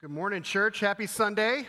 Good morning, church. Happy Sunday.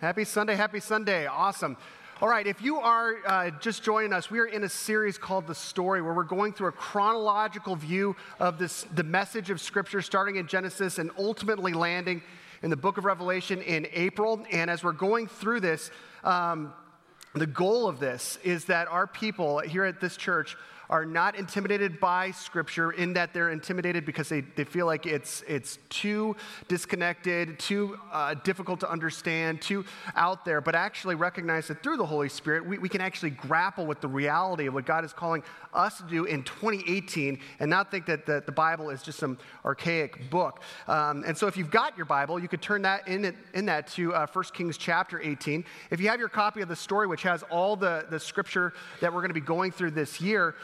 Happy Sunday. Happy Sunday. Awesome. All right, if you are just joining us, we are in a series called The Story, where we're going through a chronological view of the message of Scripture, starting in Genesis and ultimately landing in the book of Revelation in April. And as we're going through this, the goal of this is that our people here at this church are not intimidated by Scripture, in that they're intimidated because they feel like it's too disconnected, too difficult to understand, too out there, but actually recognize that through the Holy Spirit, we can actually grapple with the reality of what God is calling us to do in 2018 and not think that the Bible is just some archaic book. And so if you've got your Bible, you could turn that in that to 1 Kings chapter 18. If you have your copy of The Story, which has all the Scripture that we're going to be going through this year,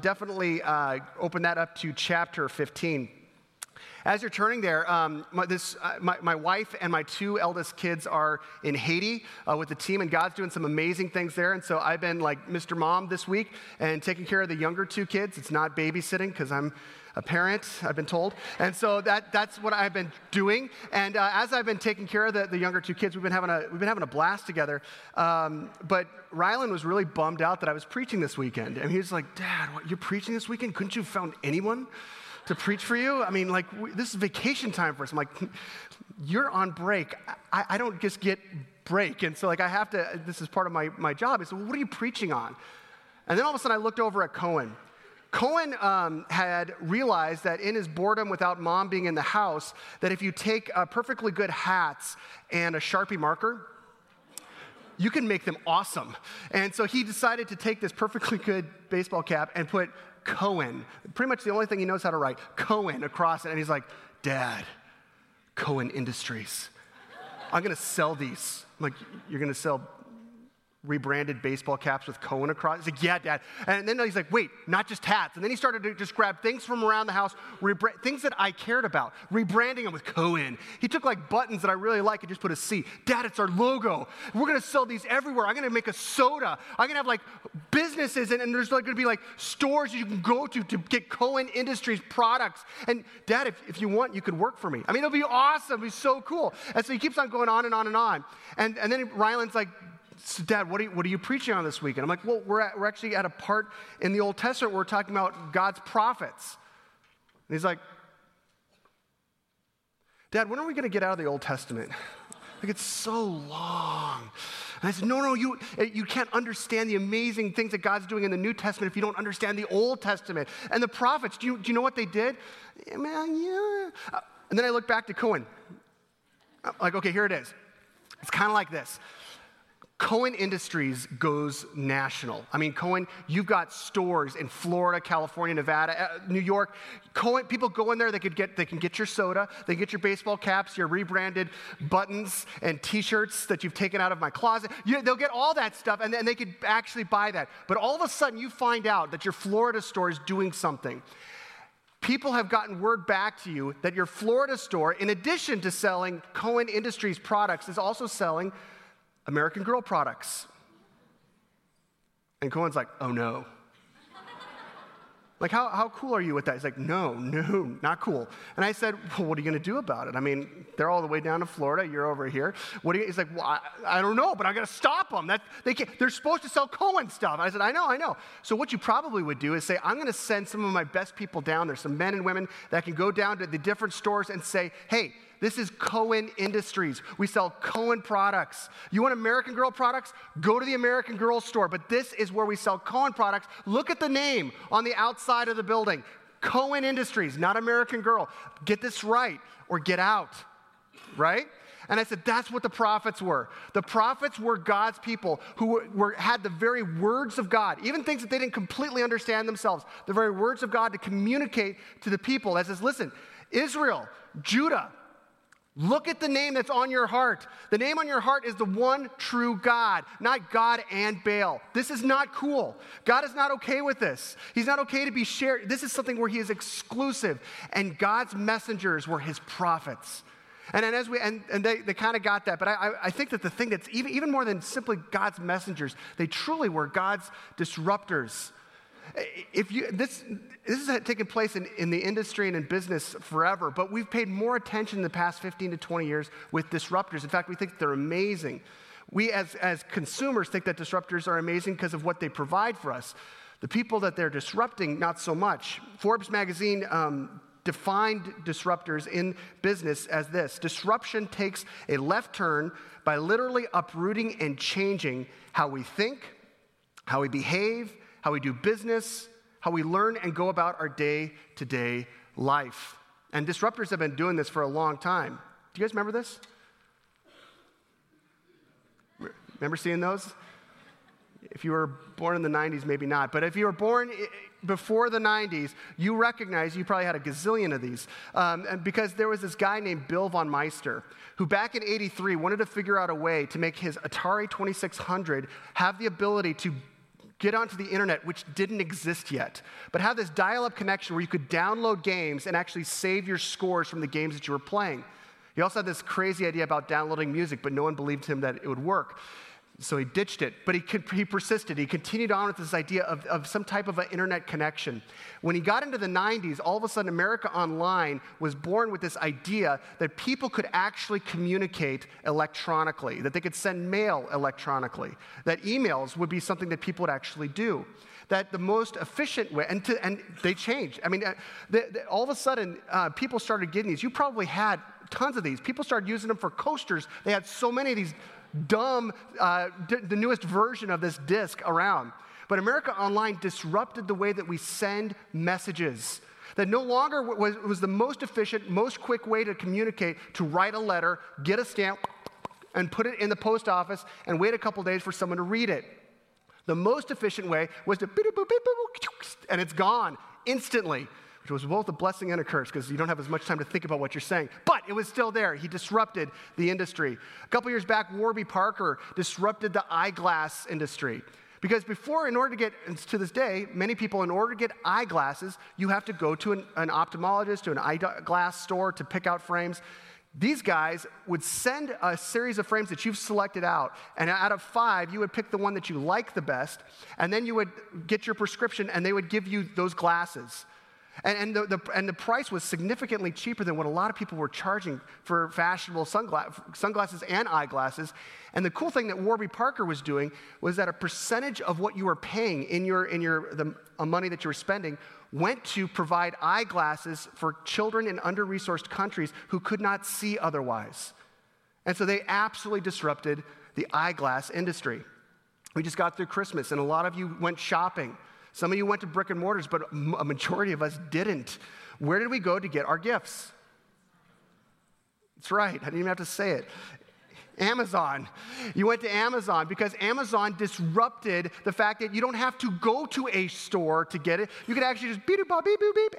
definitely open that up to chapter 15. As you're turning there, my wife and my two eldest kids are in Haiti with the team, and God's doing some amazing things there. And so I've been like Mr. Mom this week and taking care of the younger two kids. It's not babysitting because I'm a parent, I've been told. And so that's what I've been doing. And as I've been taking care of the younger two kids, we've been having a blast together. But Rylan was really bummed out that I was preaching this weekend. And he was like, "Dad, what, you're preaching this weekend? Couldn't you have found anyone to preach for you? I mean, like, this is vacation time for us." I'm like, "You're on break. I don't just get break. And so, like, I have to, this is part of my job." He said, "Well, what are you preaching on?" And then all of a sudden I looked over at Cohen. Cohen had realized that in his boredom without mom being in the house, that if you take perfectly good hats and a Sharpie marker, you can make them awesome. And so he decided to take this perfectly good baseball cap and put Cohen, pretty much the only thing he knows how to write, Cohen, across it. And he's like, "Dad, Cohen Industries. I'm going to sell these." I'm like, "You're going to sell rebranded baseball caps with Cohen across?" He's like, "Yeah, Dad." And then he's like, "Wait, not just hats." And then he started to just grab things from around the house, things that I cared about, rebranding them with Cohen. He took like buttons that I really like and just put a C. "Dad, it's our logo. We're going to sell these everywhere. I'm going to make a soda. I'm going to have like businesses, and there's like going to be like stores you can go to get Cohen Industries products. And Dad, if you want, you could work for me. I mean, it'll be awesome. It'll be so cool." And so he keeps on going on and on and on. And then Rylan's like, "So Dad, what are you preaching on this weekend?" I'm like, "Well, we're actually at a part in the Old Testament where we're talking about God's prophets." And he's like, "Dad, when are we going to get out of the Old Testament? Like, it's so long." And I said, no, you can't understand the amazing things that God's doing in the New Testament if you don't understand the Old Testament. And the prophets, do you know what they did?" "Yeah, man, yeah." And then I look back to Cohen. I'm like, "Okay, here it is. It's kind of like this. Cohen Industries goes national. I mean, Cohen, you've got stores in Florida, California, Nevada, New York. Cohen, people go in there, they can get your soda, they can get your baseball caps, your rebranded buttons and T-shirts that you've taken out of my closet. They'll get all that stuff, and then they could actually buy that. But all of a sudden, you find out that your Florida store is doing something. People have gotten word back to you that your Florida store, in addition to selling Cohen Industries products, is also selling American Girl products." And Cohen's like, "Oh no." Like, how cool are you with that? He's like, no, not cool. And I said, "Well, what are you going to do about it? I mean, they're all the way down to Florida. You're over here. What?" He's like, "Well, I don't know, but I got to stop them. They're supposed to sell Cohen stuff." I said, I know. "So what you probably would do is say, I'm going to send some of my best people down there, some men and women that can go down to the different stores and say, 'Hey, this is Cohen Industries. We sell Cohen products. You want American Girl products? Go to the American Girl store. But this is where we sell Cohen products. Look at the name on the outside of the building. Cohen Industries, not American Girl. Get this right or get out," right? And I said, that's what the prophets were. The prophets were God's people who had the very words of God, even things that they didn't completely understand themselves, the very words of God to communicate to the people. That says, "Listen, Israel, Judah, look at the name that's on your heart. The name on your heart is the one true God, not God and Baal. This is not cool. God is not okay with this. He's not okay to be shared. This is something where he is exclusive." And God's messengers were his prophets. And as we they kind of got that. But I think that the thing that's even more than simply God's messengers, they truly were God's disruptors. This has taken place in the industry and in business forever, but we've paid more attention in the past 15 to 20 years with disruptors. In fact, we think they're amazing. We as consumers think that disruptors are amazing because of what they provide for us. The people that they're disrupting, not so much. Forbes magazine defined disruptors in business as this: disruption takes a left turn by literally uprooting and changing how we think, how we behave, how we do business, how we learn and go about our day-to-day life. And disruptors have been doing this for a long time. Do you guys remember this? Remember seeing those? If you were born in the 90s, maybe not. But if you were born before the 90s, you recognize you probably had a gazillion of these. And because there was this guy named Bill von Meister, who back in 83 wanted to figure out a way to make his Atari 2600 have the ability to get onto the internet, which didn't exist yet, but have this dial-up connection where you could download games and actually save your scores from the games that you were playing. He also had this crazy idea about downloading music, but no one believed him that it would work. So he ditched it, but he persisted. He continued on with this idea of some type of an internet connection. When he got into the 90s, all of a sudden America Online was born with this idea that people could actually communicate electronically, that they could send mail electronically, that emails would be something that people would actually do, that the most efficient way, and they changed. I mean, all of a sudden, people started getting these. You probably had tons of these. People started using them for coasters. They had so many of these dumb, the newest version of this disc around. But America Online disrupted the way that we send messages. That no longer was the most efficient, most quick way to communicate, to write a letter, get a stamp, and put it in the post office and wait a couple days for someone to read it. The most efficient way was to and it's gone instantly, which was both a blessing and a curse because you don't have as much time to think about what you're saying. But it was still there. He disrupted the industry. A couple years back, Warby Parker disrupted the eyeglass industry. Because before, in order to get, to this day, many people, in order to get eyeglasses, you have to go to an ophthalmologist, to an eyeglass store to pick out frames. These guys would send a series of frames that you've selected out, and out of 5, you would pick the one that you like the best, and then you would get your prescription, and they would give you those glasses. And the price was significantly cheaper than what a lot of people were charging for fashionable sunglasses and eyeglasses. And the cool thing that Warby Parker was doing was that a percentage of what you were paying in the money that you were spending went to provide eyeglasses for children in under-resourced countries who could not see otherwise. And so they absolutely disrupted the eyeglass industry. We just got through Christmas, and a lot of you went shopping. Some of you went to brick and mortars, but a majority of us didn't. Where did we go to get our gifts? That's right. I didn't even have to say it. Amazon. You went to Amazon because Amazon disrupted the fact that you don't have to go to a store to get it. You can actually just beep,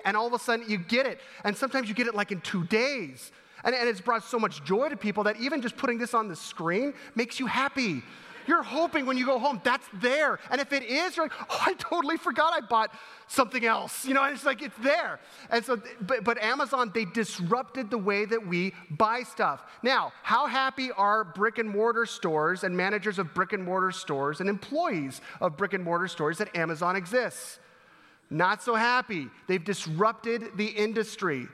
and all of a sudden you get it. And sometimes you get it like in 2 days. And it's brought so much joy to people that even just putting this on the screen makes you happy. You're hoping when you go home, that's there. And if it is, you're like, oh, I totally forgot I bought something else. You know, and it's like, it's there. And so, but Amazon, they disrupted the way that we buy stuff. Now, how happy are brick and mortar stores and managers of brick and mortar stores and employees of brick and mortar stores that Amazon exists? Not so happy. They've disrupted the industry.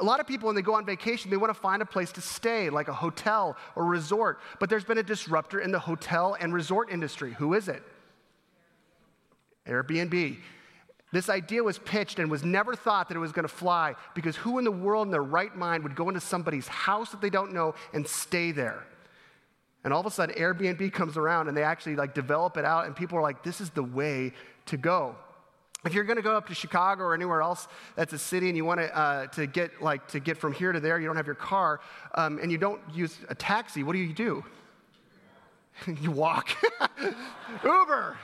A lot of people, when they go on vacation, they want to find a place to stay, like a hotel or resort. But there's been a disruptor in the hotel and resort industry. Who is it? Airbnb. This idea was pitched and was never thought that it was going to fly, because who in the world in their right mind would go into somebody's house that they don't know and stay there? And all of a sudden, Airbnb comes around, and they actually like develop it out, and people are like, this is the way to go. If you're going to go up to Chicago or anywhere else that's a city, and you want to get from here to there, you don't have your car, and you don't use a taxi, what do? You walk. Uber.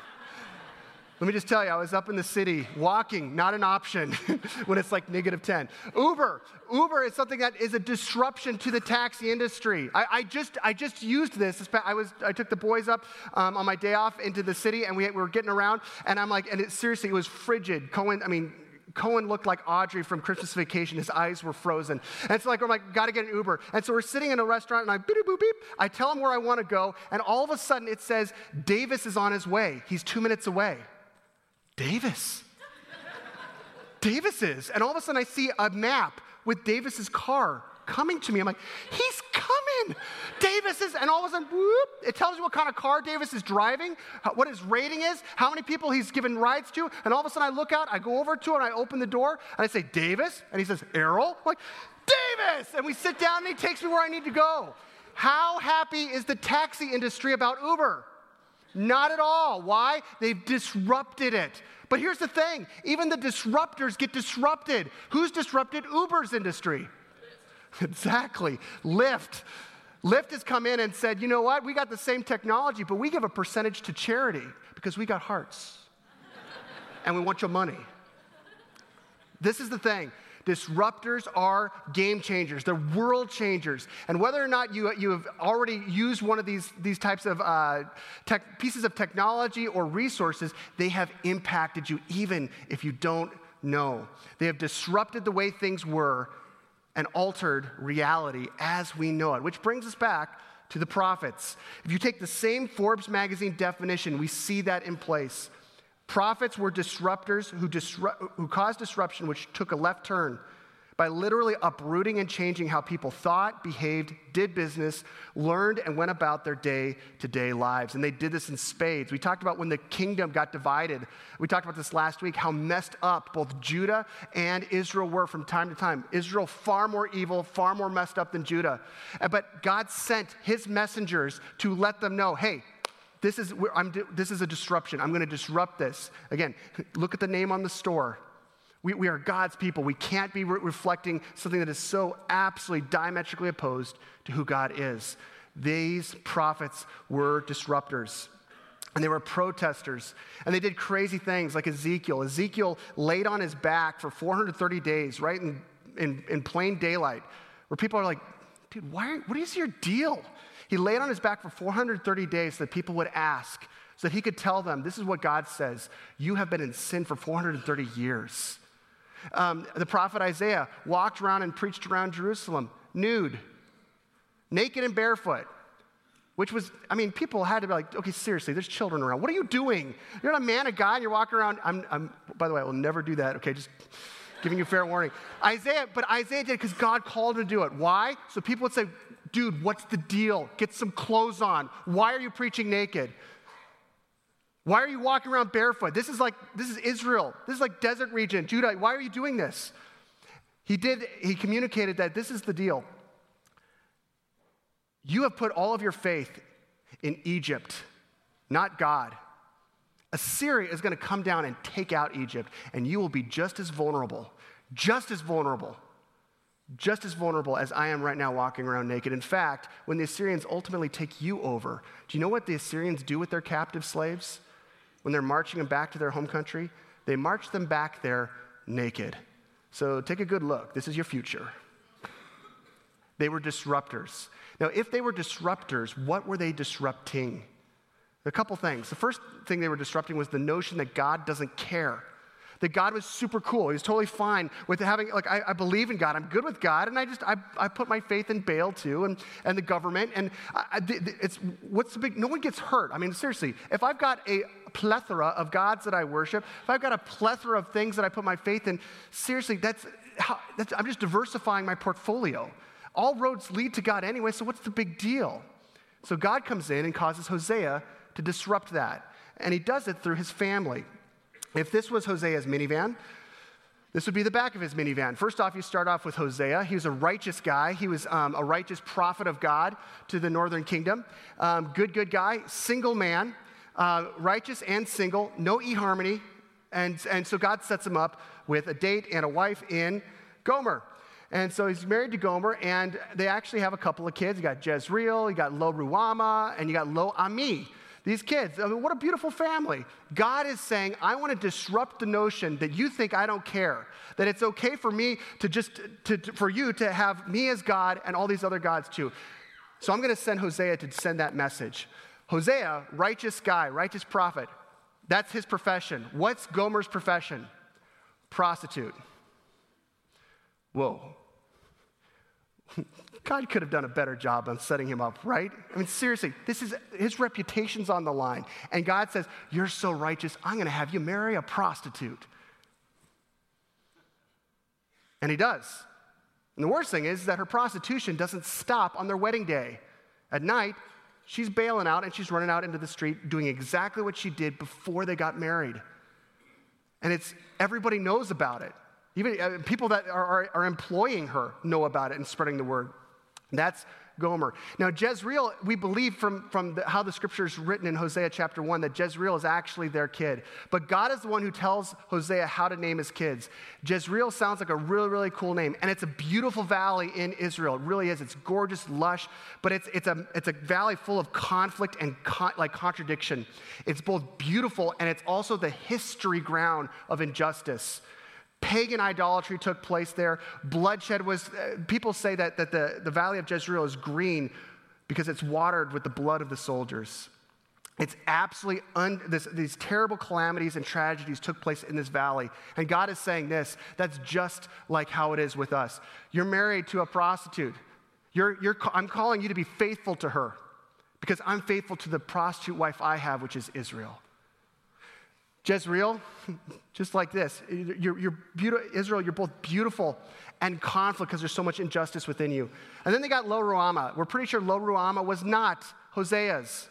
Let me just tell you, I was up in the city, walking, not an option when it's like -10. Uber. Uber is something that is a disruption to the taxi industry. I just used this. I took the boys up on my day off into the city, and we were getting around, and I'm like, and it was frigid. Cohen looked like Audrey from Christmas Vacation. His eyes were frozen. And so I'm like, got to get an Uber. And so we're sitting in a restaurant, and I tell him where I want to go, and all of a sudden it says, Davis is on his way. He's 2 minutes away. Davis. Davis is. And all of a sudden I see a map with Davis's car coming to me. I'm like, he's coming. Davis is, and all of a sudden, whoop, it tells you what kind of car Davis is driving, what his rating is, how many people he's given rides to. And all of a sudden I look out, I go over to it, and I open the door, and I say, Davis? And he says, Errol? I'm like, Davis! And we sit down, and he takes me where I need to go. How happy is the taxi industry about Uber? Not at all. Why? They've disrupted it. But here's the thing. Even the disruptors get disrupted. Who's disrupted Uber's industry? Exactly. Lyft. Lyft has come in and said, you know what? We got the same technology, but we give a percentage to charity because we got hearts. And we want your money. This is the thing. Disruptors are game changers. They're world changers. And whether or not you have already used one of these types of pieces of technology or resources, they have impacted you even if you don't know. They have disrupted the way things were and altered reality as we know it, which brings us back to the prophets. If you take the same Forbes magazine definition, we see that in place. Prophets were disruptors who caused disruption, which took a left turn by literally uprooting and changing how people thought, behaved, did business, learned, and went about their day-to-day lives. And they did this in spades. We talked about when the kingdom got divided. We talked about this last week, how messed up both Judah and Israel were from time to time. Israel far more evil, far more messed up than Judah. But God sent his messengers to let them know, hey, This is a disruption. I'm going to disrupt this. Again, look at the name on the store. We are God's people. We can't be reflecting something that is so absolutely diametrically opposed to who God is. These prophets were disruptors. And they were protesters. And they did crazy things like Ezekiel. Ezekiel laid on his back for 430 days, right, in plain daylight, where people are like, dude, what is your deal? He laid on his back for 430 days so that people would ask, so that he could tell them, this is what God says, you have been in sin for 430 years. The prophet Isaiah walked around and preached around Jerusalem, nude, naked and barefoot, which was, I mean, people had to be like, okay, seriously, there's children around. What are you doing? You're not a man of God and you're walking around. By the way, I will never do that, okay, just giving you fair warning. Isaiah did it because God called him to do it. Why? So people would say, dude, what's the deal? Get some clothes on. Why are you preaching naked? Why are you walking around barefoot? This is Israel. This is like desert region. Judah, why are you doing this? He communicated that this is the deal. You have put all of your faith in Egypt, not God. Assyria is going to come down and take out Egypt, and you will be just as vulnerable as I am right now walking around naked. In fact, when the Assyrians ultimately take you over, do you know what the Assyrians do with their captive slaves? When they're marching them back to their home country, they march them back there naked. So take a good look. This is your future. They were disruptors. Now, if they were disruptors, what were they disrupting? A couple things. The first thing they were disrupting was the notion that God doesn't care. That God was super cool. He was totally fine with having, like, I believe in God. I'm good with God. And I put my faith in Baal, too, and the government. And no one gets hurt. I mean, seriously, if I've got a plethora of gods that I worship, if I've got a plethora of things that I put my faith in, seriously, I'm just diversifying my portfolio. All roads lead to God anyway, so what's the big deal? So God comes in and causes Hosea to disrupt that. And he does it through his family. If this was Hosea's minivan, this would be the back of his minivan. First off, you start off with Hosea. He was a righteous guy. He was a righteous prophet of God to the northern kingdom. Good guy, single man, righteous and single, no eHarmony. And so God sets him up with a date and a wife in Gomer. And so he's married to Gomer, and they actually have a couple of kids. You got Jezreel, you got Lo-Ruhamah, and you got Lo-Ammi. These kids, I mean, what a beautiful family. God is saying, I want to disrupt the notion that you think I don't care, that it's okay for me to just, for you to have me as God and all these other gods too. So I'm going to send Hosea to send that message. Hosea, righteous guy, righteous prophet, that's his profession. What's Gomer's profession? Prostitute. Whoa. God could have done a better job on setting him up, right? I mean, seriously, this is his reputation's on the line. And God says, you're so righteous, I'm going to have you marry a prostitute. And he does. And the worst thing is that her prostitution doesn't stop on their wedding day. At night, she's bailing out and she's running out into the street doing exactly what she did before they got married. And it's everybody knows about it. Even people that are employing her know about it and spreading the word. That's Gomer. Now, Jezreel, we believe from how the scripture is written in Hosea chapter 1 that Jezreel is actually their kid. But God is the one who tells Hosea how to name his kids. Jezreel sounds like a really, really cool name. And it's a beautiful valley in Israel. It really is. It's gorgeous, lush, but it's a valley full of conflict and contradiction. It's both beautiful and it's also the history ground of injustice. Pagan idolatry took place there. Bloodshed was, people say that the valley of Jezreel is green because it's watered with the blood of the soldiers. It's absolutely, these terrible calamities and tragedies took place in this valley. And God is saying this, that's just like how it is with us. You're married to a prostitute. I'm calling you to be faithful to her because I'm faithful to the prostitute wife I have, which is Israel. Jezreel, just like this, Israel, you're both beautiful and conflict because there's so much injustice within you. And then they got Lo-Ruhamah. We're pretty sure Lo-Ruhamah was not Hosea's.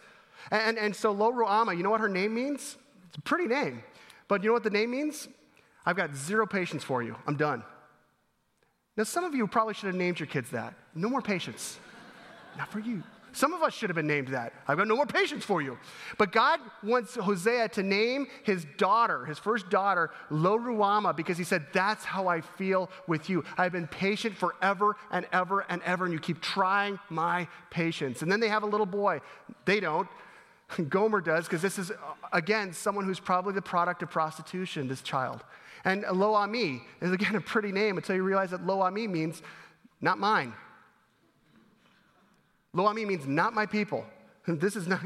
And so Lo-Ruhamah, you know what her name means? It's a pretty name. But you know what the name means? I've got zero patience for you. I'm done. Now, some of you probably should have named your kids that. No more patience. Not for you. Some of us should have been named that. I've got no more patience for you. But God wants Hosea to name his daughter, his first daughter, Lo-Ruhamah, because he said, that's how I feel with you. I've been patient forever and ever and ever, and you keep trying my patience. And then they have a little boy. They don't. Gomer does, because this is, again, someone who's probably the product of prostitution, this child. And Lo-Ammi is, again, a pretty name until you realize that Lo-Ammi means not mine. Lo-Ammi means not my people. This is not,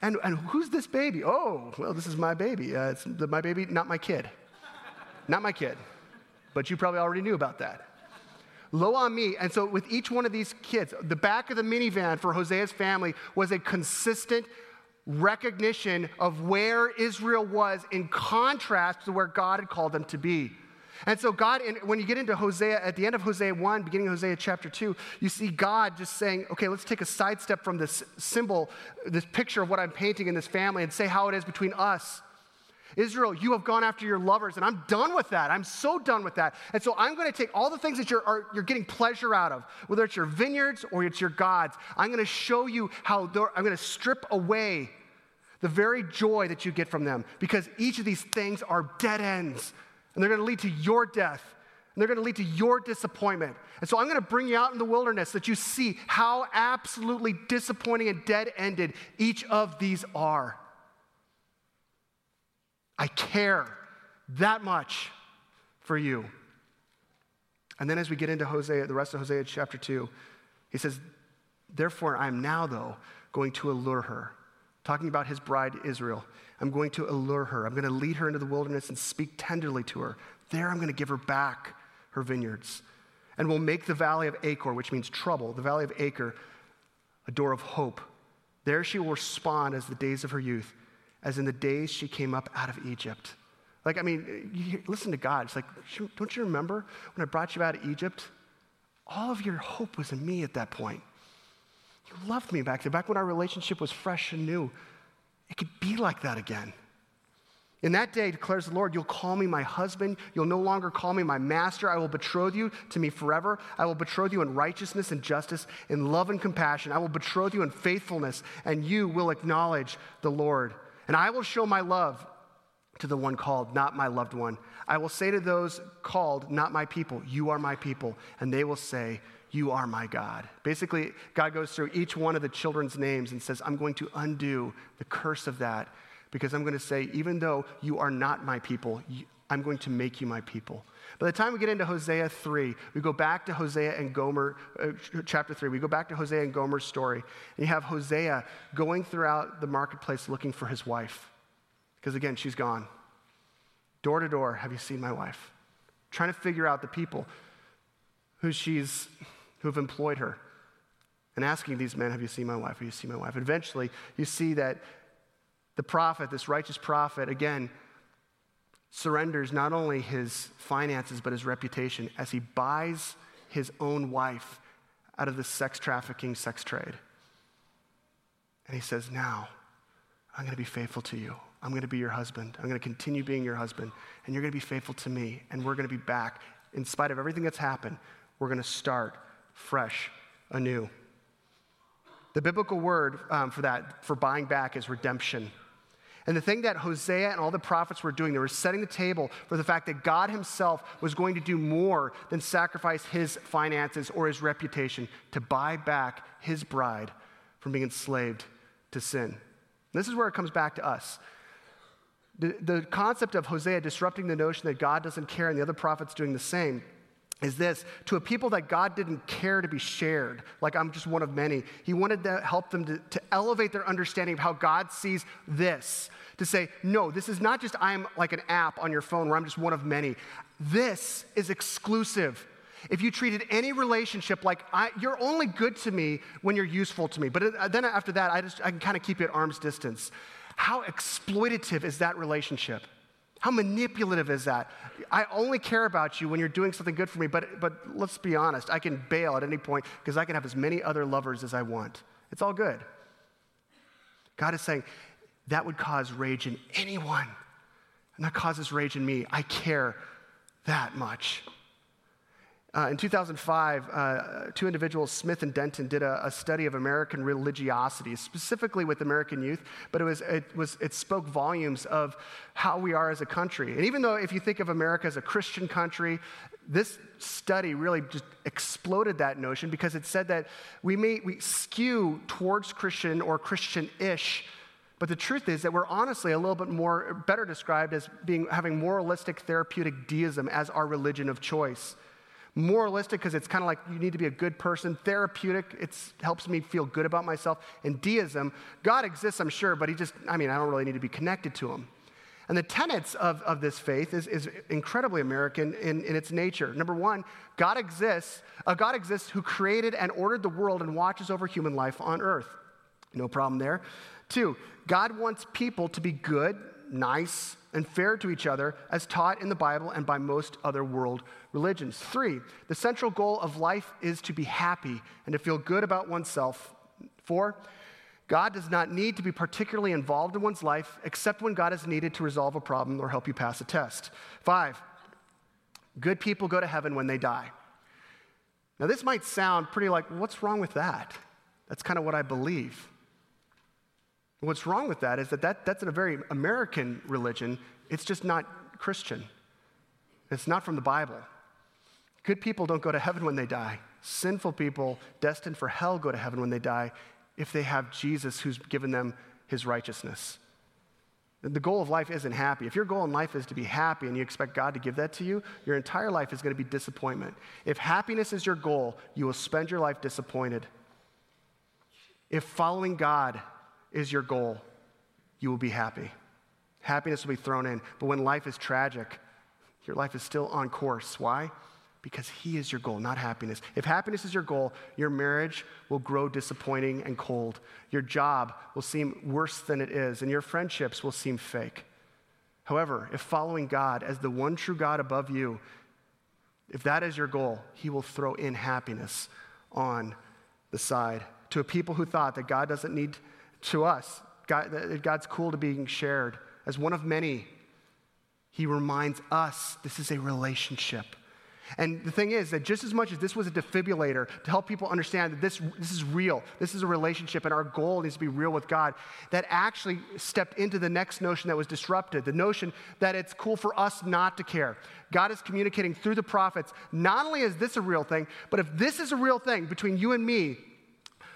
and who's this baby? Oh, well, this is my baby. My baby, not my kid. Not my kid. But you probably already knew about that. Lo-Ammi, and so with each one of these kids, the back of the minivan for Hosea's family was a consistent recognition of where Israel was in contrast to where God had called them to be. And so God, when you get into Hosea, at the end of Hosea 1, beginning of Hosea chapter 2, you see God just saying, okay, let's take a sidestep from this symbol, this picture of what I'm painting in this family and say how it is between us. Israel, you have gone after your lovers, and I'm done with that. I'm so done with that. And so I'm going to take all the things that you're getting pleasure out of, whether it's your vineyards or it's your gods. I'm going to show you how I'm going to strip away the very joy that you get from them because each of these things are dead ends. And they're going to lead to your death. And they're going to lead to your disappointment. And so I'm going to bring you out in the wilderness so that you see how absolutely disappointing and dead-ended each of these are. I care that much for you. And then as we get into Hosea, the rest of Hosea chapter 2, he says, therefore I am now, though, going to allure her. Talking about his bride, Israel. I'm going to allure her. I'm going to lead her into the wilderness and speak tenderly to her. There I'm going to give her back her vineyards. And we'll make the valley of Achor, which means trouble, the valley of Achor, a door of hope. There she will respond as the days of her youth, as in the days she came up out of Egypt. Like, I mean, listen to God. It's like, don't you remember when I brought you out of Egypt? All of your hope was in me at that point. You loved me back there, back when our relationship was fresh and new. It could be like that again. In that day, declares the Lord, you'll call me my husband. You'll no longer call me my master. I will betroth you to me forever. I will betroth you in righteousness and justice, in love and compassion. I will betroth you in faithfulness, and you will acknowledge the Lord. And I will show my love to the one called, not my loved one. I will say to those called, not my people, you are my people. And they will say, you are my God. Basically, God goes through each one of the children's names and says, I'm going to undo the curse of that because I'm going to say, even though you are not my people, I'm going to make you my people. By the time we get into Hosea 3, we go back to Hosea and Gomer, chapter 3, we go back to Hosea and Gomer's story, and you have Hosea going throughout the marketplace looking for his wife because, again, she's gone. Door to door, have you seen my wife? Trying to figure out the people who she's who have employed her and asking these men, have you seen my wife? Have you seen my wife? And eventually, you see that the prophet, this righteous prophet, again, surrenders not only his finances, but his reputation as he buys his own wife out of the sex trafficking, sex trade. And he says, now, I'm going to be faithful to you. I'm going to be your husband. I'm going to continue being your husband. And you're going to be faithful to me. And we're going to be back. In spite of everything that's happened, we're going to start fresh, anew. The biblical word for that, for buying back, is redemption. And the thing that Hosea and all the prophets were doing, they were setting the table for the fact that God himself was going to do more than sacrifice his finances or his reputation to buy back his bride from being enslaved to sin. And this is where it comes back to us. The concept of Hosea disrupting the notion that God doesn't care and the other prophets doing the same is this: to a people that God didn't care to be shared, like I'm just one of many, he wanted to help them to elevate their understanding of how God sees this, to say, no, this is not just I'm like an app on your phone where I'm just one of many. This is exclusive. If you treated any relationship like you're only good to me when you're useful to me, but then after that, I can kind of keep you at arm's distance. How exploitative is that relationship? How manipulative is that? I only care about you when you're doing something good for me, but let's be honest, I can bail at any point because I can have as many other lovers as I want. It's all good. God is saying that would cause rage in anyone, and that causes rage in me. I care that much. In 2005, two individuals, Smith and Denton, did a study of American religiosity, specifically with American youth, but it spoke volumes of how we are as a country. And even though if you think of America as a Christian country, this study really just exploded that notion because it said that we skew towards Christian or Christian-ish, but the truth is that we're honestly a little bit better described as having moralistic therapeutic deism as our religion of choice. Moralistic because it's kind of like you need to be a good person. Therapeutic, it helps me feel good about myself. And deism, God exists, I'm sure, but I don't really need to be connected to him. And the tenets of this faith is incredibly American in its nature. Number one, God exists who created and ordered the world and watches over human life on earth. No problem there. Two, God wants people to be good, nice, and fair to each other as taught in the Bible and by most other world religions. Three, the central goal of life is to be happy and to feel good about oneself. Four, God does not need to be particularly involved in one's life except when God is needed to resolve a problem or help you pass a test. Five, good people go to heaven when they die. Now this might sound pretty like, what's wrong with that? That's kind of what I believe. What's wrong with that is that's a very American religion. It's just not Christian. It's not from the Bible. Good people don't go to heaven when they die. Sinful people destined for hell go to heaven when they die if they have Jesus who's given them his righteousness. The goal of life isn't happy. If your goal in life is to be happy and you expect God to give that to you, your entire life is going to be disappointment. If happiness is your goal, you will spend your life disappointed. If following God is your goal, you will be happy. Happiness will be thrown in. But when life is tragic, your life is still on course. Why? Because he is your goal, not happiness. If happiness is your goal, your marriage will grow disappointing and cold. Your job will seem worse than it is, and your friendships will seem fake. However, if following God as the one true God above you, if that is your goal, he will throw in happiness on the side. To a people who thought that God doesn't need to us, God's cool to being shared. As one of many, he reminds us this is a relationship. And the thing is that just as much as this was a defibrillator to help people understand that this is real, this is a relationship, and our goal needs to be real with God, that actually stepped into the next notion that was disrupted, the notion that it's cool for us not to care. God is communicating through the prophets, not only is this a real thing, but if this is a real thing between you and me,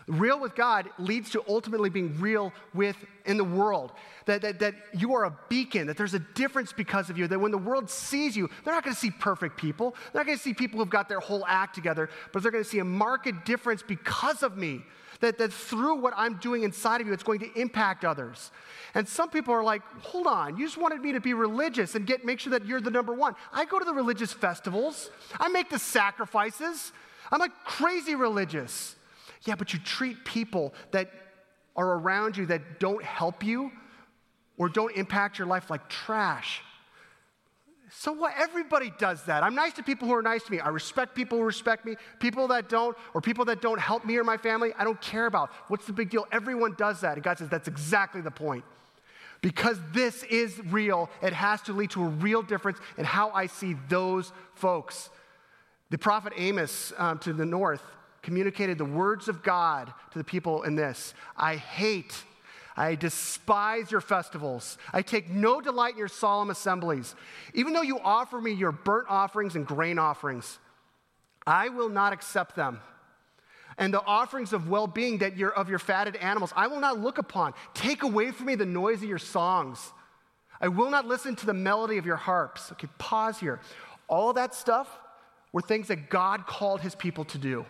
real with God leads to ultimately being real with in the world. That you are a beacon, that there's a difference because of you, that when the world sees you, they're not going to see perfect people. They're not going to see people who've got their whole act together, but they're going to see a marked difference because of me. That through what I'm doing inside of you, it's going to impact others. And some people are like, hold on, you just wanted me to be religious and make sure that you're the number one. I go to the religious festivals. I make the sacrifices. I'm a crazy religious. Yeah, but you treat people that are around you that don't help you or don't impact your life like trash. So what? Everybody does that. I'm nice to people who are nice to me. I respect people who respect me. People that don't, or people that don't help me or my family, I don't care about. What's the big deal? Everyone does that. And God says that's exactly the point. Because this is real, it has to lead to a real difference in how I see those folks. The prophet Amos to the north communicated the words of God to the people in this. I despise your festivals. I take no delight in your solemn assemblies. Even though you offer me your burnt offerings and grain offerings, I will not accept them. And the offerings of well-being that of your fatted animals, I will not look upon. Take away from me the noise of your songs. I will not listen to the melody of your harps. Okay, pause here. All that stuff were things that God called his people to do.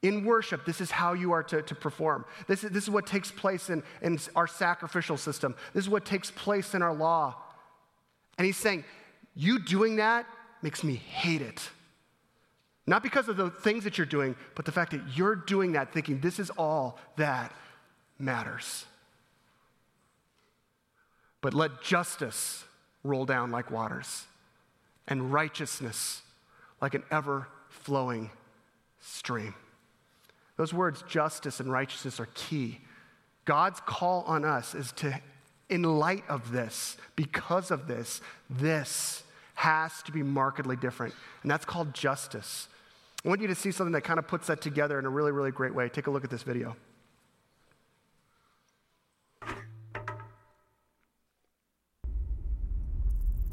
In worship, this is how you are to perform. This is what takes place in our sacrificial system. This is what takes place in our law. And he's saying, you doing that makes me hate it. Not because of the things that you're doing, but the fact that you're doing that thinking this is all that matters. But let justice roll down like waters and righteousness like an ever-flowing stream. Those words, justice and righteousness, are key. God's call on us is to, in light of this, because of this, this has to be markedly different. And that's called justice. I want you to see something that kind of puts that together in a really, really great way. Take a look at this video.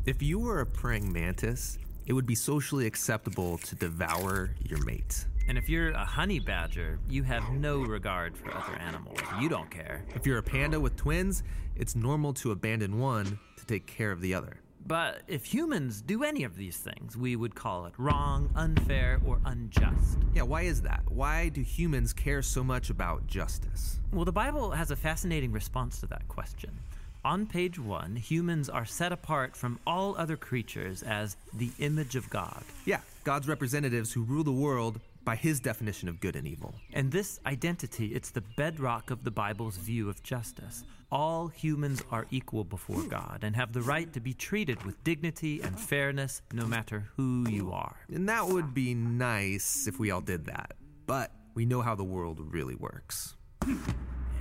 If you were a praying mantis, it would be socially acceptable to devour your mate. And if you're a honey badger, you have no regard for other animals. You don't care. If you're a panda with twins, it's normal to abandon one to take care of the other. But if humans do any of these things, we would call it wrong, unfair, or unjust. Yeah, why is that? Why do humans care so much about justice? Well, the Bible has a fascinating response to that question. On page 1, humans are set apart from all other creatures as the image of God. Yeah, God's representatives who rule the world by his definition of good and evil. And this identity, it's the bedrock of the Bible's view of justice. All humans are equal before God and have the right to be treated with dignity and fairness no matter who you are. And that would be nice if we all did that, but we know how the world really works.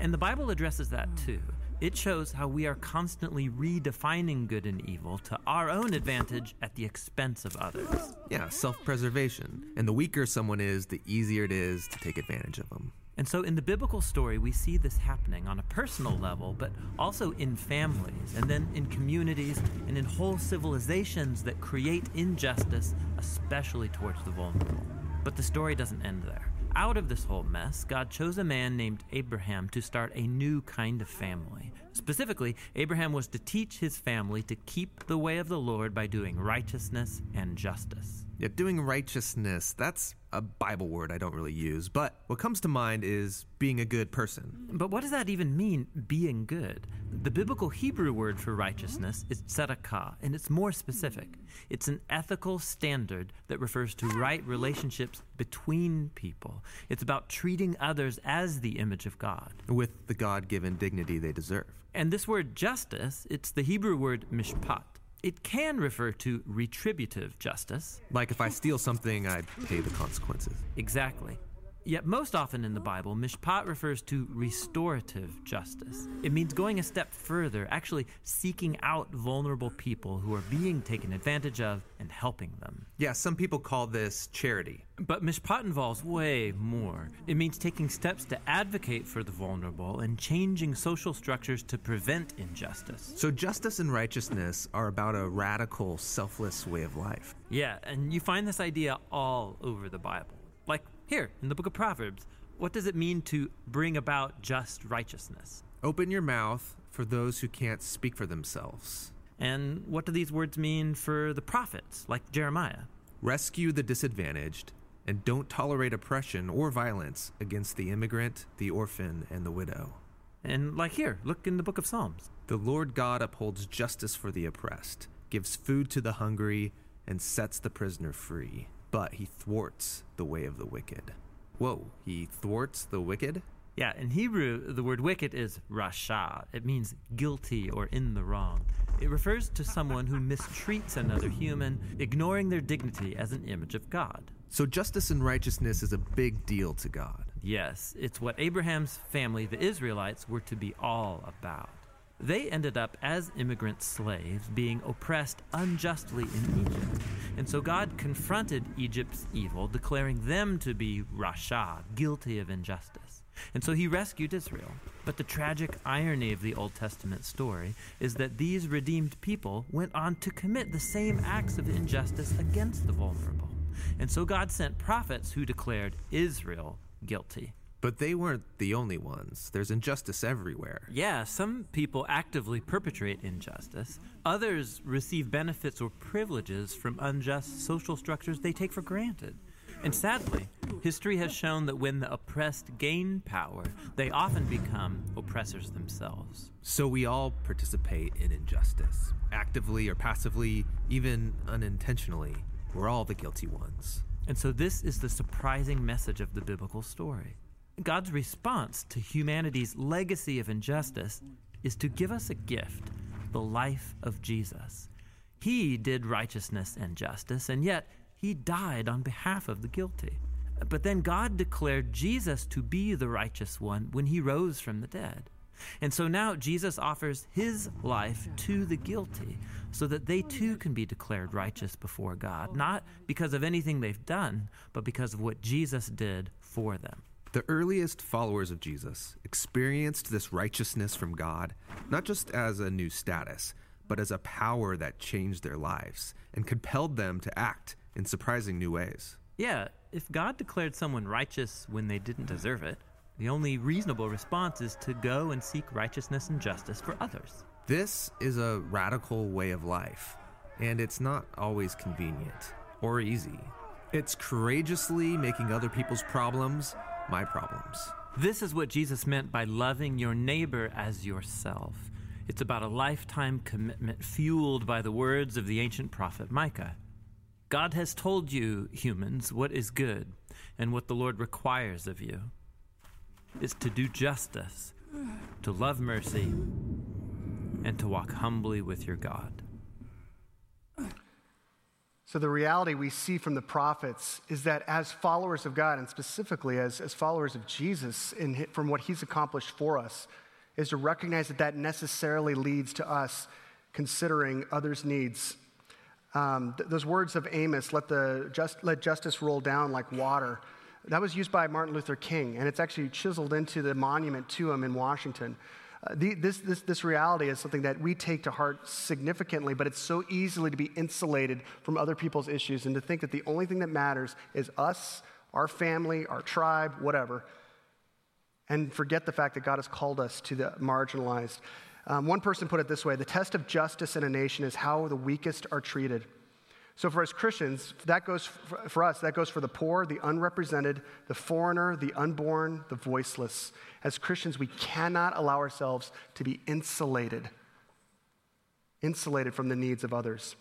And the Bible addresses that too. It shows how we are constantly redefining good and evil to our own advantage at the expense of others. Yeah, self-preservation. And the weaker someone is, the easier it is to take advantage of them. And so in the biblical story, we see this happening on a personal level, but also in families, and then in communities, and in whole civilizations that create injustice, especially towards the vulnerable. But the story doesn't end there. Out of this whole mess, God chose a man named Abraham to start a new kind of family. Specifically, Abraham was to teach his family to keep the way of the Lord by doing righteousness and justice. Yeah, doing righteousness, that's a Bible word I don't really use, but what comes to mind is being a good person. But what does that even mean, being good? The biblical Hebrew word for righteousness is tzedakah, and it's more specific. It's an ethical standard that refers to right relationships between people. It's about treating others as the image of God. With the God-given dignity they deserve. And this word justice, it's the Hebrew word mishpat. It can refer to retributive justice. Like if I steal something, I pay the consequences. Exactly. Yet most often in the Bible, mishpat refers to restorative justice. It means going a step further, actually seeking out vulnerable people who are being taken advantage of and helping them. Yeah, some people call this charity. But mishpat involves way more. It means taking steps to advocate for the vulnerable and changing social structures to prevent injustice. So justice and righteousness are about a radical, selfless way of life. Yeah, and you find this idea all over the Bible. Like here, in the book of Proverbs, what does it mean to bring about just righteousness? Open your mouth for those who can't speak for themselves. And what do these words mean for the prophets, like Jeremiah? Rescue the disadvantaged. And don't tolerate oppression or violence against the immigrant, the orphan, and the widow. And like here, look in the book of Psalms. The Lord God upholds justice for the oppressed, gives food to the hungry, and sets the prisoner free. but he thwarts the way of the wicked. Whoa, he thwarts the wicked? Yeah, in Hebrew, the word wicked is rasha. It means guilty or in the wrong. It refers to someone who mistreats another human, ignoring their dignity as an image of God. So justice and righteousness is a big deal to God. Yes, it's what Abraham's family, the Israelites, were to be all about. They ended up as immigrant slaves, being oppressed unjustly in Egypt. And so God confronted Egypt's evil, declaring them to be rasha, guilty of injustice. And so he rescued Israel. But the tragic irony of the Old Testament story is that these redeemed people went on to commit the same acts of injustice against the vulnerable. And so God sent prophets who declared Israel guilty. But they weren't the only ones. There's injustice everywhere. Yeah, some people actively perpetrate injustice. Others receive benefits or privileges from unjust social structures they take for granted. And sadly, history has shown that when the oppressed gain power, they often become oppressors themselves. So we all participate in injustice, actively or passively, even unintentionally. We're all the guilty ones. And so this is the surprising message of the biblical story. God's response to humanity's legacy of injustice is to give us a gift, the life of Jesus. He did righteousness and justice, and yet he died on behalf of the guilty. But then God declared Jesus to be the righteous one when he rose from the dead. And so now Jesus offers his life to the guilty so that they too can be declared righteous before God, not because of anything they've done, but because of what Jesus did for them. The earliest followers of Jesus experienced this righteousness from God, not just as a new status, but as a power that changed their lives and compelled them to act in surprising new ways. Yeah, if God declared someone righteous when they didn't deserve it, the only reasonable response is to go and seek righteousness and justice for others. This is a radical way of life, and it's not always convenient or easy. It's courageously making other people's problems my problems. This is what Jesus meant by loving your neighbor as yourself. It's about a lifetime commitment fueled by the words of the ancient prophet Micah. God has told you, humans, what is good and what the Lord requires of you is to do justice, to love mercy, and to walk humbly with your God. So the reality we see from the prophets is that as followers of God, and specifically as followers of Jesus, from what he's accomplished for us, is to recognize that necessarily leads to us considering others' needs. Those words of Amos, let justice roll down like water, that was used by Martin Luther King, and it's actually chiseled into the monument to him in Washington. This reality is something that we take to heart significantly, but it's so easily to be insulated from other people's issues and to think that the only thing that matters is us, our family, our tribe, whatever, and forget the fact that God has called us to the marginalized. One person put it this way: the test of justice in a nation is how the weakest are treated. So for us Christians, that goes for the poor, the unrepresented, the foreigner, the unborn, the voiceless. As Christians, we cannot allow ourselves to be insulated from the needs of others.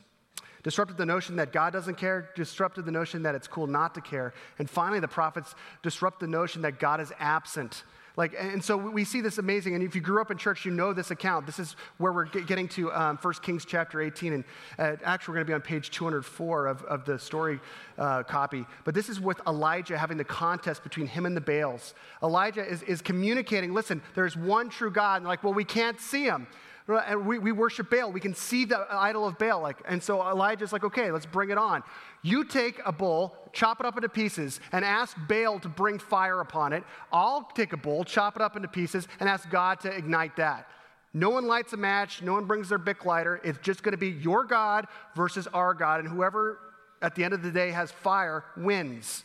Disrupted the notion that God doesn't care, disrupted the notion that it's cool not to care. And finally, the prophets disrupt the notion that God is absent. And so we see this amazing, and if you grew up in church, you know this account. This is where we're getting to 1 Kings chapter 18, and actually we're going to be on page 204 of the story copy. But this is with Elijah having the contest between him and the Baals. Elijah is communicating, listen, there's one true God, and we can't see him. And we worship Baal. We can see the idol of Baal. And so Elijah's okay, let's bring it on. You take a bull, chop it up into pieces, and ask Baal to bring fire upon it. I'll take a bull, chop it up into pieces, and ask God to ignite that. No one lights a match. No one brings their Bic lighter. It's just going to be your God versus our God. And whoever, at the end of the day, has fire wins.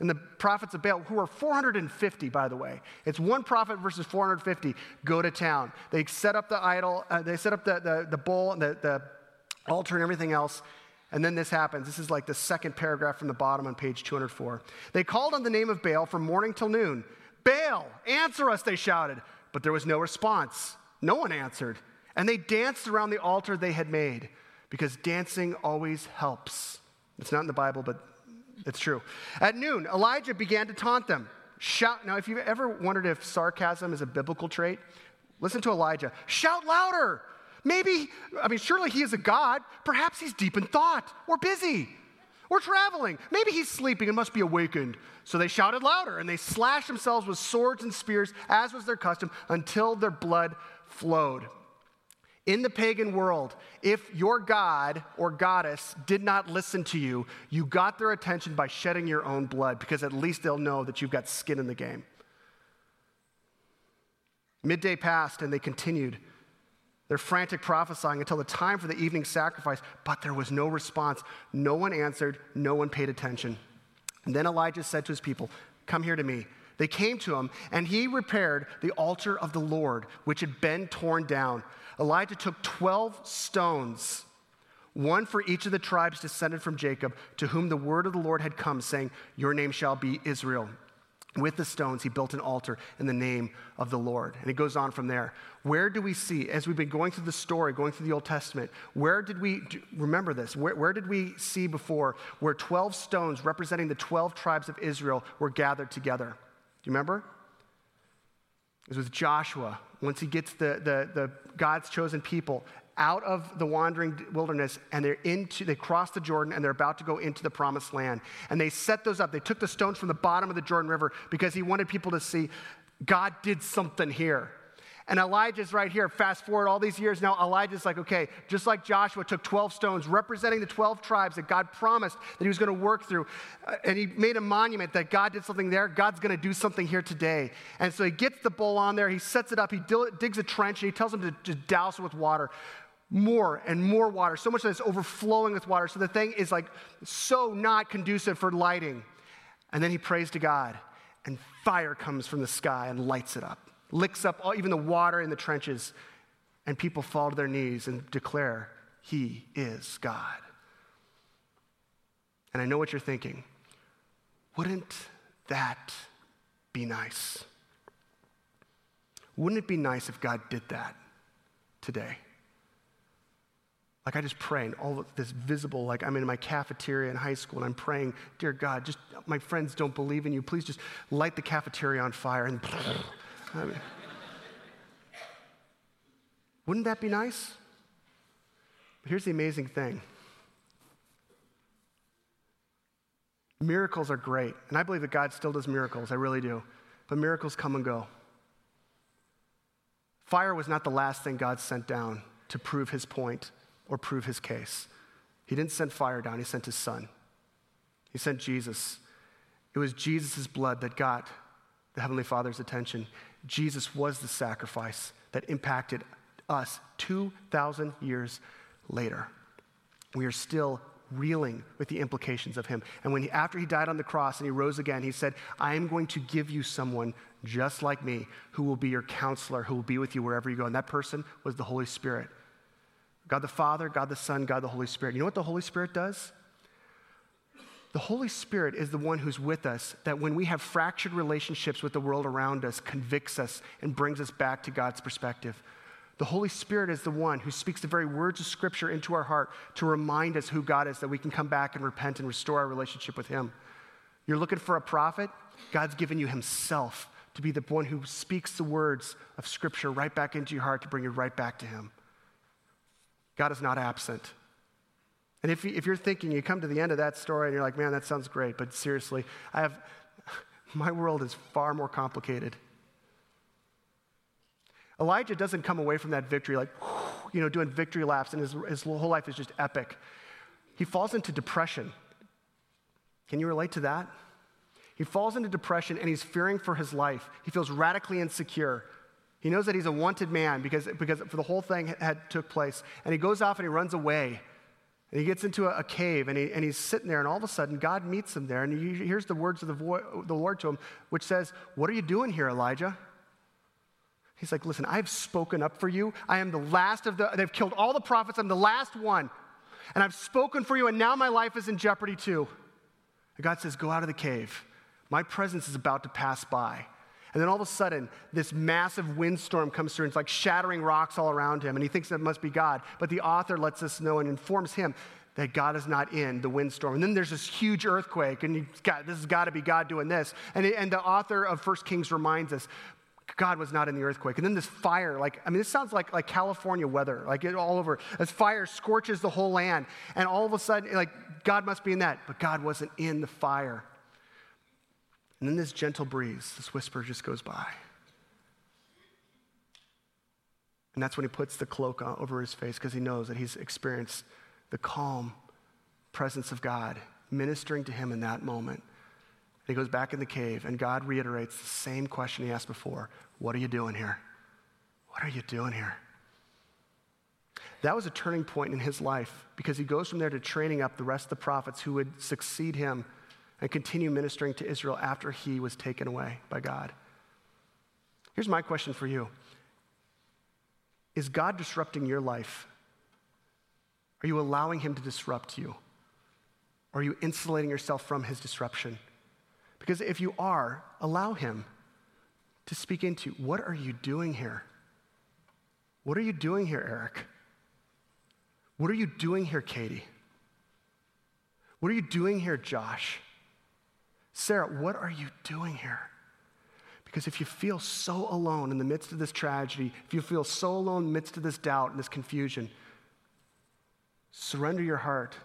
And the prophets of Baal, who are 450, by the way, it's one prophet versus 450, go to town. They set up the idol, they set up the bull, and the altar and everything else, and then this happens. This is the second paragraph from the bottom on page 204. They called on the name of Baal from morning till noon. Baal, answer us, they shouted. But there was no response. No one answered. And they danced around the altar they had made, because dancing always helps. It's not in the Bible, but It's true. At noon, Elijah began to taunt them. Shout. Now, if you've ever wondered if sarcasm is a biblical trait, listen to Elijah. Shout louder. Surely he is a god. Perhaps he's deep in thought or busy or traveling. Maybe he's sleeping and must be awakened. So they shouted louder, and they slashed themselves with swords and spears, as was their custom, until their blood flowed. In the pagan world, if your god or goddess did not listen to you, you got their attention by shedding your own blood, because at least they'll know that you've got skin in the game. Midday passed, and they continued their frantic prophesying until the time for the evening sacrifice, but there was no response. No one answered. No one paid attention. And then Elijah said to his people, "Come here to me." They came to him, and he repaired the altar of the Lord, which had been torn down. Elijah took 12 stones, one for each of the tribes descended from Jacob, to whom the word of the Lord had come, saying, "Your name shall be Israel." With the stones, he built an altar in the name of the Lord. And it goes on from there. Where do we see, as we've been going through the story, going through the Old Testament, where did we see before where 12 stones representing the 12 tribes of Israel were gathered together? Do you remember? It was with Joshua. Once he gets the God's chosen people out of the wandering wilderness, and they cross the Jordan, and they're about to go into the promised land. And they set those up. They took the stones from the bottom of the Jordan River because he wanted people to see God did something here. And Elijah's right here. Fast forward all these years now, Elijah's like, okay, just like Joshua took 12 stones representing the 12 tribes that God promised that he was going to work through, and he made a monument that God did something there, God's going to do something here today. And so he gets the bowl on there, he sets it up, he digs a trench, and he tells them to just douse it with water. More and more water, so much that it's overflowing with water. So the thing is like so not conducive for lighting. And then he prays to God, and fire comes from the sky and lights it up. Licks up even the water in the trenches, and people fall to their knees and declare, "He is God." And I know what you're thinking. Wouldn't that be nice? Wouldn't it be nice if God did that today? Like I just pray, and all of this visible, like I'm in my cafeteria in high school, and I'm praying, "Dear God, just my friends don't believe in you. Please just light the cafeteria on fire." And I mean, wouldn't that be nice? But here's the amazing thing. Miracles are great, and I believe that God still does miracles. I really do. But miracles come and go. Fire was not the last thing God sent down to prove his point or prove his case. He didn't send fire down. He sent his son. He sent Jesus. It was Jesus' blood that got the Heavenly Father's attention. Jesus was the sacrifice that impacted us 2,000 years later. We are still reeling with the implications of him. And after he died on the cross and he rose again, he said, "I am going to give you someone just like me who will be your counselor, who will be with you wherever you go." And that person was the Holy Spirit. God the Father, God the Son, God the Holy Spirit. You know what the Holy Spirit does? The Holy Spirit is the one who's with us, that when we have fractured relationships with the world around us, convicts us and brings us back to God's perspective. The Holy Spirit is the one who speaks the very words of Scripture into our heart to remind us who God is, that we can come back and repent and restore our relationship with him. You're looking for a prophet? God's given you himself to be the one who speaks the words of Scripture right back into your heart to bring you right back to him. God is not absent. And if you're thinking, you come to the end of that story and you're like, "Man, that sounds great, but seriously, my world is far more complicated." Elijah doesn't come away from that victory like, doing victory laps, and his whole life is just epic. He falls into depression. Can you relate to that? He falls into depression and he's fearing for his life. He feels radically insecure. He knows that he's a wanted man because for the whole thing had took place. And he goes off and he runs away. And he gets into a cave, and he's sitting there, and all of a sudden, God meets him there, and he hears the words of the Lord to him, which says, "What are you doing here, Elijah?" He's like, "Listen, I've spoken up for you. I am the last of they've killed all the prophets. I'm the last one, and I've spoken for you, and now my life is in jeopardy too." And God says, "Go out of the cave. My presence is about to pass by." And then all of a sudden, this massive windstorm comes through, and it's like shattering rocks all around him, and he thinks that it must be God. But the author lets us know and informs him that God is not in the windstorm. And then there's this huge earthquake, and this has got to be God doing this. And the author of 1 Kings reminds us, God was not in the earthquake. And then this fire, this sounds like California weather, all over. This fire scorches the whole land, and all of a sudden, God must be in that, but God wasn't in the fire. And then this gentle breeze, this whisper just goes by. And that's when he puts the cloak on over his face because he knows that he's experienced the calm presence of God ministering to him in that moment. And he goes back in the cave, and God reiterates the same question he asked before. What are you doing here? What are you doing here? That was a turning point in his life because he goes from there to training up the rest of the prophets who would succeed him and continue ministering to Israel after he was taken away by God. Here's my question for you. Is God disrupting your life? Are you allowing him to disrupt you? Or are you insulating yourself from his disruption? Because if you are, allow him to speak into, what are you doing here? What are you doing here, Eric? What are you doing here, Katie? What are you doing here, Josh? Sarah, what are you doing here? Because if you feel so alone in the midst of this tragedy, if you feel so alone in the midst of this doubt and this confusion, surrender your heart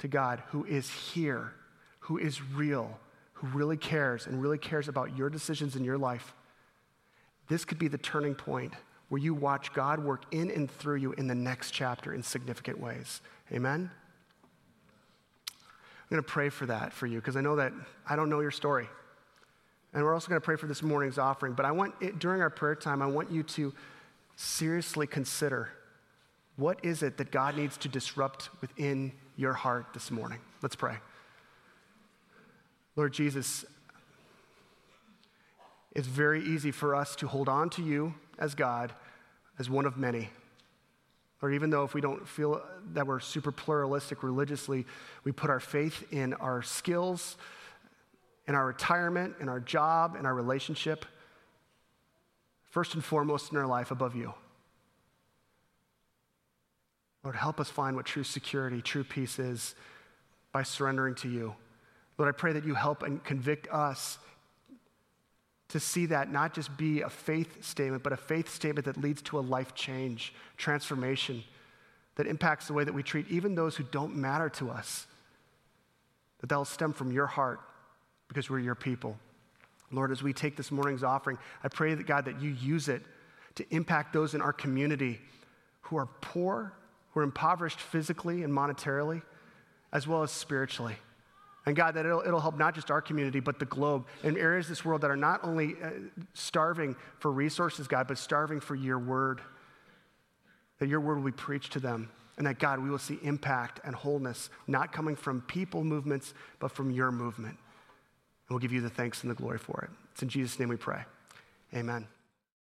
to God who is here, who is real, who really cares and really cares about your decisions in your life. This could be the turning point where you watch God work in and through you in the next chapter in significant ways. Amen? I'm going to pray for that for you because I know that I don't know your story. And we're also going to pray for this morning's offering. But during our prayer time, I want you to seriously consider what is it that God needs to disrupt within your heart this morning. Let's pray. Lord Jesus, it's very easy for us to hold on to you as God, as one of many. Or even though if we don't feel that we're super pluralistic religiously, we put our faith in our skills, in our retirement, in our job, in our relationship, first and foremost in our life above you. Lord, help us find what true security, true peace is by surrendering to you. Lord, I pray that you help and convict us to see that not just be a faith statement, but a faith statement that leads to a life change, transformation, that impacts the way that we treat even those who don't matter to us, that'll stem from your heart, because we're your people. Lord, as we take this morning's offering, I pray that, God, that you use it to impact those in our community who are poor, who are impoverished physically and monetarily, as well as spiritually. And God, that it'll help not just our community, but the globe and areas of this world that are not only starving for resources, God, but starving for your word, that your word will be preached to them, and that, God, we will see impact and wholeness, not coming from people movements, but from your movement. And we'll give you the thanks and the glory for it. It's in Jesus' name we pray. Amen.